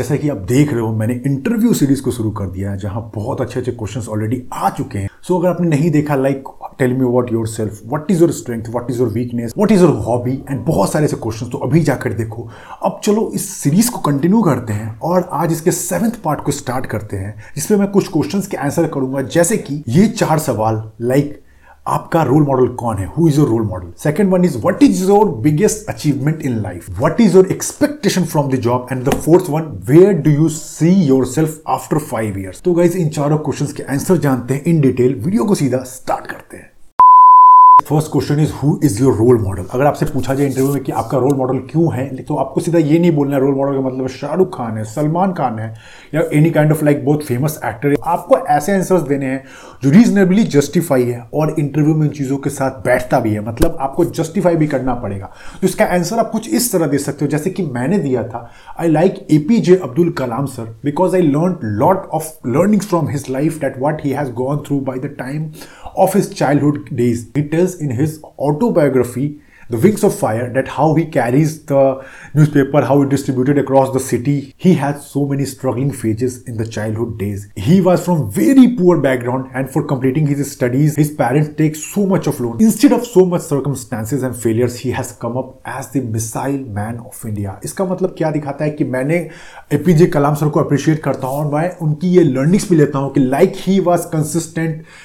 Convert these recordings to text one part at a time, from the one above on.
जैसा कि आप देख रहे हो मैंने इंटरव्यू सीरीज को शुरू कर दिया है जहां बहुत अच्छे अच्छे क्वेश्चंस ऑलरेडी आ चुके हैं। सो अगर आपने नहीं देखा like tell me what yourself, what is your strength, what is your weakness, what is your hobby and बहुत सारे ऐसे क्वेश्चंस, तो अभी जाकर देखो। अब चलो इस सीरीज को कंटिन्यू करते हैं और आज इसके 7th पार्ट को स्टार्ट करते हैं जिसमें मैं कुछ क्वेश्चंस के आंसर करूंगा, जैसे कि ये 4 सवाल लाइक आपका रोल मॉडल कौन है, who is your role model. Second one is what is your biggest achievement in life, what is your expectation from the job and the fourth one where do you see yourself after 5 years। तो guys इन चारों questions के answer जानते हैं in detail, video को सीधा start करते हैं। First question is who is your role model. अगर आपसे पूछा जाए इंटरव्यू में कि आपका रोल मॉडल क्यों है, तो आपको सीधा ये नहीं बोलना है रोल मॉडल का मतलब शाहरुख खान है, सलमान खान है या एनी काइंड ऑफ लाइक बहुत फेमस एक्टर है। आपको ऐसे आंसर्स देने हैं जो रीजनेबली जस्टिफाई है और इंटरव्यू में इन चीज़ों के साथ बैठता भी है, मतलब आपको जस्टिफाई भी करना पड़ेगा। तो इसका आंसर आप कुछ इस तरह दे सकते हो जैसे कि मैंने दिया था, I like APJ Abdul Kalam sir because I learn lot of learnings from his life that what he has gone through by the time of his childhood days. He tells in his autobiography, The Wings of Fire, that how he carries the newspaper, how he distributed across the city. He had so many struggling phases in the childhood days. He was from very poor background and for completing his studies, his parents take so much of loan. Instead of so much circumstances and failures, he has come up as the missile man of India. इसका मतलब क्या दिखाता है कि मैंने APJ Kalam sir को appreciate करता हूँ और मैं उनकी ये learnings भी लेता हूँ कि like he was consistent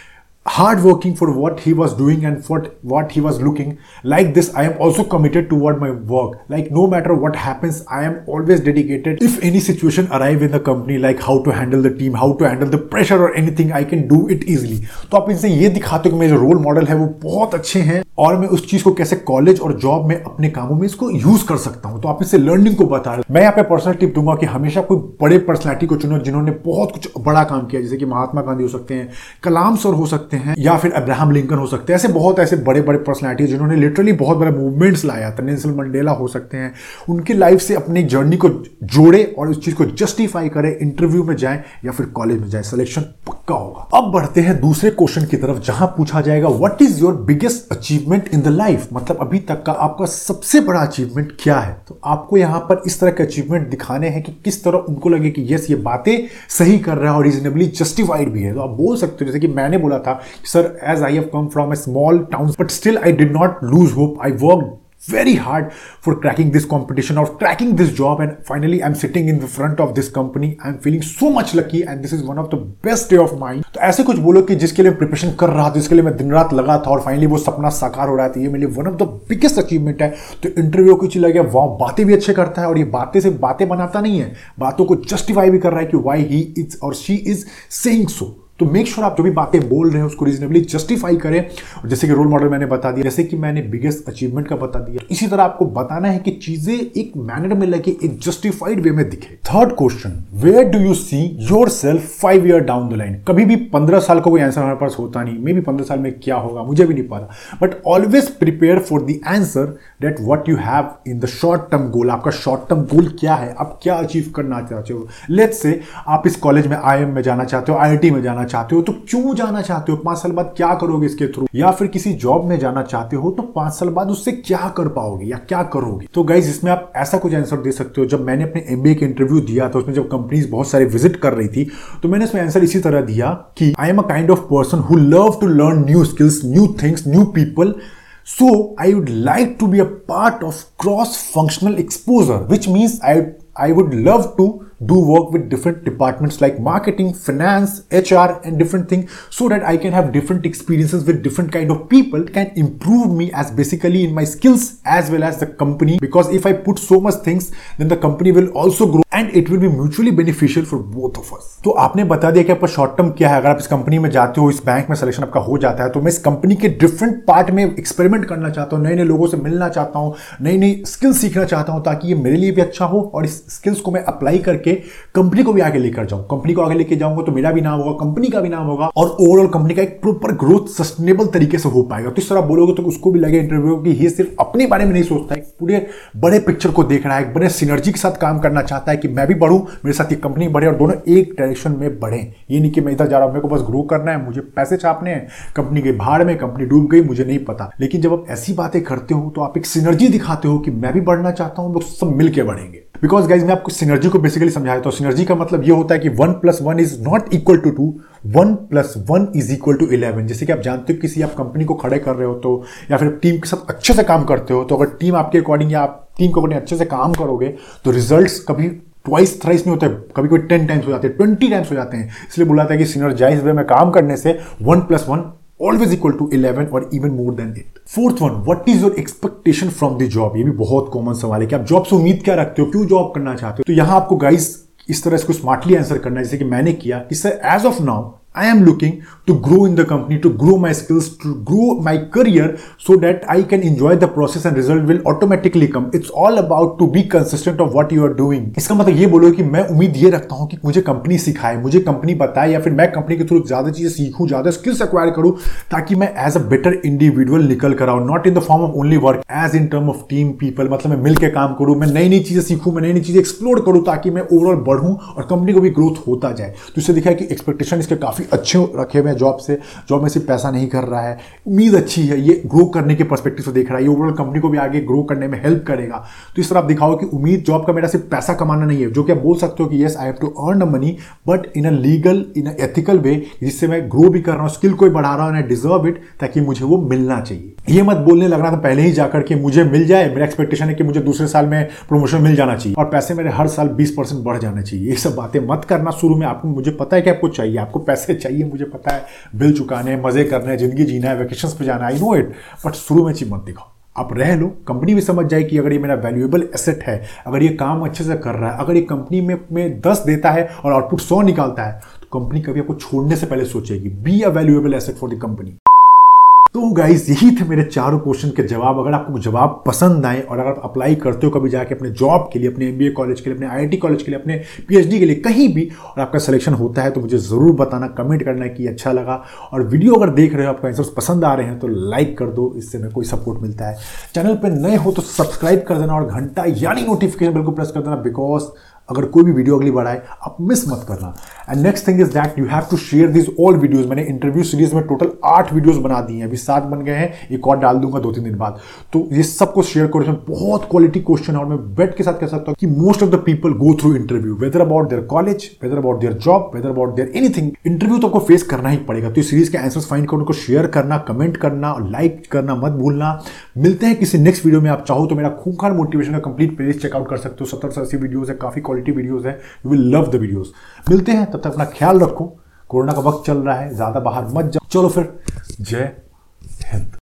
hard working for what he was doing and for what he was looking. Like this, I am also committed toward my work. Like no matter what happens, I am always dedicated. If any situation arrive in the company, like how to handle the team, how to handle the pressure or anything, I can do it easily. तो आप इनसे ये दिखाते हो कि मेरे role model है वो बहुत अच्छे हैं और मैं उस चीज को कैसे कॉलेज और जॉब में अपने कामों में इसको यूज कर सकता हूँ। तो आप इससे लर्निंग को बता रहे। मैं यहाँ पे पर्सनल टिप दूंगा कि हमेशा कोई बड़े पर्सनैलिटी को चुनो जिन्होंने बहुत कुछ बड़ा काम किया, जैसे कि महात्मा गांधी हो सकते हैं, कलाम सर हो सकते हैं या फिर अब्राहम लिंकन हो सकते हैं। ऐसे बहुत ऐसे बड़े बड़े पर्सनैलिटी जिन्होंने लिटरली बहुत बड़े मूवमेंट्स लाया था, नेल्सन मंडेला हो सकते हैं। उनकी लाइफ से अपनी जर्नी को जोड़े और उस चीज को जस्टिफाई करे, इंटरव्यू में जाए या फिर कॉलेज में जाए, सिलेक्शन पक्का होगा। अब बढ़ते हैं दूसरे क्वेश्चन की तरफ जहां पूछा जाएगा what is your biggest achievement in the life, मतलब अभी तक का आपका सबसे बड़ा अचीवमेंट क्या है। तो आपको यहां पर इस तरह के अचीवमेंट दिखाने हैं कि किस तरह उनको लगे कि यस ये बातें सही कर रहा है और रीजनेबली जस्टिफाइड भी है। तो आप बोल सकते हो जैसे कि मैंने बोला था sir as I have come from a small town but still I did not lose hope, I work very hard for cracking this competition or cracking this job and finally I'm sitting in the front of this company, I'm feeling so much lucky and this is one of the best day of mine. तो ऐसे कुछ बोलो कि जिसके लिए preparation कर रहा था, जिसके लिए मैं दिन रात लगा था और फाइनली वो सपना साकार हो रहा था, ये मेरे लिए one of the biggest achievement है। तो इंटरव्यू को चला गया, वाह बातें भी अच्छे करता है और ये बातें सिर्फ बातें बनाता नहीं है, बातों को जस्टिफाई भी कर रहा है कि वाई ही इज और शी इज सेइंग सो। तो मेक श्योर आप जो भी बातें बोल रहे हैं उसको रीजनेबली जस्टिफाई करें। और जैसे कि रोल मॉडल मैंने बता दिया, जैसे कि मैंने बिगेस्ट अचीवमेंट का बता दिया, इसी तरह आपको बताना है कि चीजें एक मैनर में लेके एक जस्टिफाइड वे में दिखे। Third question where do you see yourself 5 year down the line. कभी भी 15 साल का कोई आंसर हमारे पास होता नहीं, मे बी 15 साल में क्या होगा मुझे भी नहीं पता, but always prepare for the answer that what you have in the short term goal. आपका शॉर्ट टर्म गोल क्या है, आप क्या अचीव करना चाहते हो। लेट्स से आप इस कॉलेज में IIM में जाना चाहते हो, IIT में जाना चाहते हो, तो क्यों जाना चाहते हो, 5 साल बाद क्या करोगे इसके थ्रू। या फिर किसी जॉब में जाना चाहते हो तो 5 साल बाद उससे क्या कर पाओगे या क्या करोगे। तो गाइस इसमें आप ऐसा कुछ आंसर दे सकते हो। जब मैंने अपने MBA के इंटरव्यू दिया था उसमें जब कंपनीज बहुत सारे विजिट कर रही थी तो मैंने इसमें आंसर इसी तरह दिया कि I am a kind of person who love to learn new skills, new things, new people. So I would like to be a part of cross-functional exposure, which means I would love to do work with different departments like marketing, finance, HR and different things so that I can have different experiences with different kind of people, can improve me as basically in my skills as well as the company, because if I put so much things then the company will also grow and it will be mutually beneficial for both of us. तो आपने बता दिया कि आपका short term क्या है। अगर आप इस कंपनी में जाते हो, इस बैंक में सिलेक्शन आपका हो जाता है तो मैं इस कंपनी के डिफरेंट पार्ट में एक्सपेरिमेंट करना चाहता हूँ, नए नए लोगों से मिलना चाहता हूँ, नई नई स्किल्स सीखना चाहता हूँ ताकि ये मेरे लिए भी अच्छा हो और इस स्किल्स को मैं अप्लाई करके कंपनी को भी आगे लेकर जाऊं। कंपनी को आगे लेकर जाऊंगा तो मेरा भी नाम होगा, कंपनी का भी नाम होगा और ओवरऑल कंपनी का एक प्रॉपर ग्रोथ सस्टेनेबल तरीके से हो पाएगा। तो इस तरह बोलोगे तो उसको भी लगे इंटरव्यू कि ये सिर्फ अपने बारे में नहीं सोचता है, पूरे बड़े पिक्चर को देख रहा है, बड़े सिनर्जी के साथ काम करना चाहता है कि मैं भी बढ़ूं, मेरे साथ ये कंपनी बढ़े और दोनों एक डायरेक्शन में बढ़े। ये नहीं कि मैं इधर जा रहा हूं, मेरे को बस ग्रो करना है, मुझे पैसे छापने हैं, कंपनी के भाड़ में कंपनी डूब गई मुझे नहीं पता। लेकिन जब आप ऐसी बातें करते हो तो आप एक सिनर्जी दिखाते हो कि मैं भी बढ़ना चाहता हूं, लोग सब मिलकर बढ़ेंगे। बिकॉज गाइज मैं आपको सिनर्जी को बेसिकली समझाया था। सिनर्जी का मतलब ये होता है कि 1+1 is not equal to 2, 1+1 is equal to 11। जैसे कि आप जानते हो किसी आप कंपनी को खड़े कर रहे हो तो, या फिर टीम के साथ अच्छे से काम करते हो तो अगर टीम आपके अकॉर्डिंग या आप टीम के अकॉर्डिंग अच्छे से काम करोगे तो रिजल्ट्स कभी ट्वाइस थ्राइस नहीं होता है, कभी कोई 10 टाइम्स हो जाते हैं, 20 टाइम्स हो जाते हैं। इसलिए बोला था कि सिनर्जाइज वे में काम करने से 1+1 ऑलवेज इक्वल टू 11 और even more than it. Fourth one, what is your expectation from the job. ये भी बहुत कॉमन सवाल है कि आप जॉब से उम्मीद क्या रखते हो, क्यों जॉब करना चाहते हो। तो यहां आपको गाइस इस तरह इसको स्मार्टली आंसर करना है जैसे कि मैंने किया कि sir as of now I am looking to grow in the company, to grow my skills, to grow my career so that I can enjoy the process and result will automatically come. It's all about to be consistent of what you are doing. इसका मतलब ये बोलो कि मैं उम्मीद ये रखता हूँ कि मुझे कंपनी सिखाए, मुझे कंपनी बताए या फिर मैं कंपनी के थ्रू ज़्यादा चीज़ें सीखूँ, ज़्यादा स्किल्स एक्वायर करूँ ताकि मैं एज अ बेटर इंडिविजुअल निकल कर आऊँ। Not in the form of only work, as in term of team people, मतलब मैं मिल के काम करूँ, मैं नई नई चीज़ें सीखूँ, मैं नई नई चीज़ें एक्सप्लोर करूँ ताकि मैं ओवरऑल बढ़ूँ और कंपनी को भी ग्रोथ होता जाए। तो इससे दिखा कि एक्सपेक्टेशन इसके काफ़ी अच्छे रखे हुए हैं जॉब से। जॉब में सिर्फ पैसा नहीं कर रहा है, उम्मीद अच्छी है, ये ग्रो करने के पर्सपेक्टिव से देख रहा है, ये ओवरऑल कंपनी को भी आगे ग्रो करने में हेल्प करेगा। तो इस तरह आप दिखाओ कि उम्मीद जॉब का मेरा सिर्फ पैसा कमाना नहीं है, जो कि आप बोल सकते हो कि yes I have to earn a money but in a legal, in a ethical way, जिससे मैं ग्रो भी कर रहा हूँ, स्किल को भी बढ़ा रहा हूँ, आई डिजर्व इट, ताकि मुझे वो मिलना चाहिए। ये मत बोलने लग रहा था पहले ही जाकर कि मुझे मिल जाए, मेरा एक्सपेक्टेशन है कि मुझे दूसरे साल में प्रमोशन मिल जाना चाहिए और पैसे मेरे हर साल 20% बढ़ जाना चाहिए। ये सब बातें मत करना शुरू में। आपको, मुझे पता है कि आपको चाहिए, आपको पैसे चाहिए, मुझे पता है, बिल चुकाने हैं, मजे करने हैं, जिंदगी जीना है, वेकेशंस पे जाना है, आई नो इट, बट शुरू में चीज मत दिखाओ। आप रह लो, कंपनी भी समझ जाए कि अगर ये मेरा वैल्यूएबल एसेट है, अगर ये काम अच्छे से कर रहा है, अगर ये कंपनी में 10 देता है और आउटपुट 100 निकालता है तो कंपनी कभी आपको छोड़ने से पहले सोचेगी। Be a valuable asset for the company. तो गाइज यही थे मेरे चारों क्वेश्चन के जवाब। अगर आपको जवाब पसंद आए और अगर आप अप्लाई करते हो कभी जाके अपने जॉब के लिए, अपने MBA कॉलेज के लिए, अपने IIT कॉलेज के लिए, अपने PhD के लिए, कहीं भी, और आपका सिलेक्शन होता है तो मुझे ज़रूर बताना, कमेंट करना कि अच्छा लगा। और वीडियो अगर देख रहे हो, आपको आंसर्स पसंद आ रहे हैं तो लाइक कर दो, इससे मेरे को सपोर्ट मिलता है। चैनल पर नए हो तो सब्सक्राइब कर देना और घंटा यानी नोटिफिकेशन बिल्कुल प्रेस कर देना, बिकॉज अगर कोई भी वीडियो अगली बार आए आप मिस मत करना। And next thing is that you have to share this all videos. मैंने इंटरव्यू सीरीज में टोटल 8 वीडियोस बना दी हैं, अभी 7 बन गए हैं, एक और डाल दूंगा 2-3 दिन बाद। तो ये सबको शेयर करो, इसमें बहुत क्वालिटी क्वेश्चन है और मैं बेट के साथ कह सकता हूँ कि most of the people go through interview, whether about their college, whether about their job, whether about their anything. Interview तो आपको फेस करना ही पड़ेगा। तो इस सीरीज के आंसर्स फाइंड करो, उनको शेयर करना, कमेंट करना, लाइक करना मत भूलना। मिलते हैं किसी नेक्स्ट वीडियो में। आप चाहो तो मेरा खूंखार मोटिवेशन का कंप्लीट प्लेलिस्ट चेकआउट कर सकते हो, 70-80 वीडियोज है, काफी वीडियोस हैं, you will love the videos. मिलते हैं, तब तक अपना ख्याल रखो, कोरोना का वक्त चल रहा है, ज्यादा बाहर मत जाओ। चलो फिर, जय हिंद।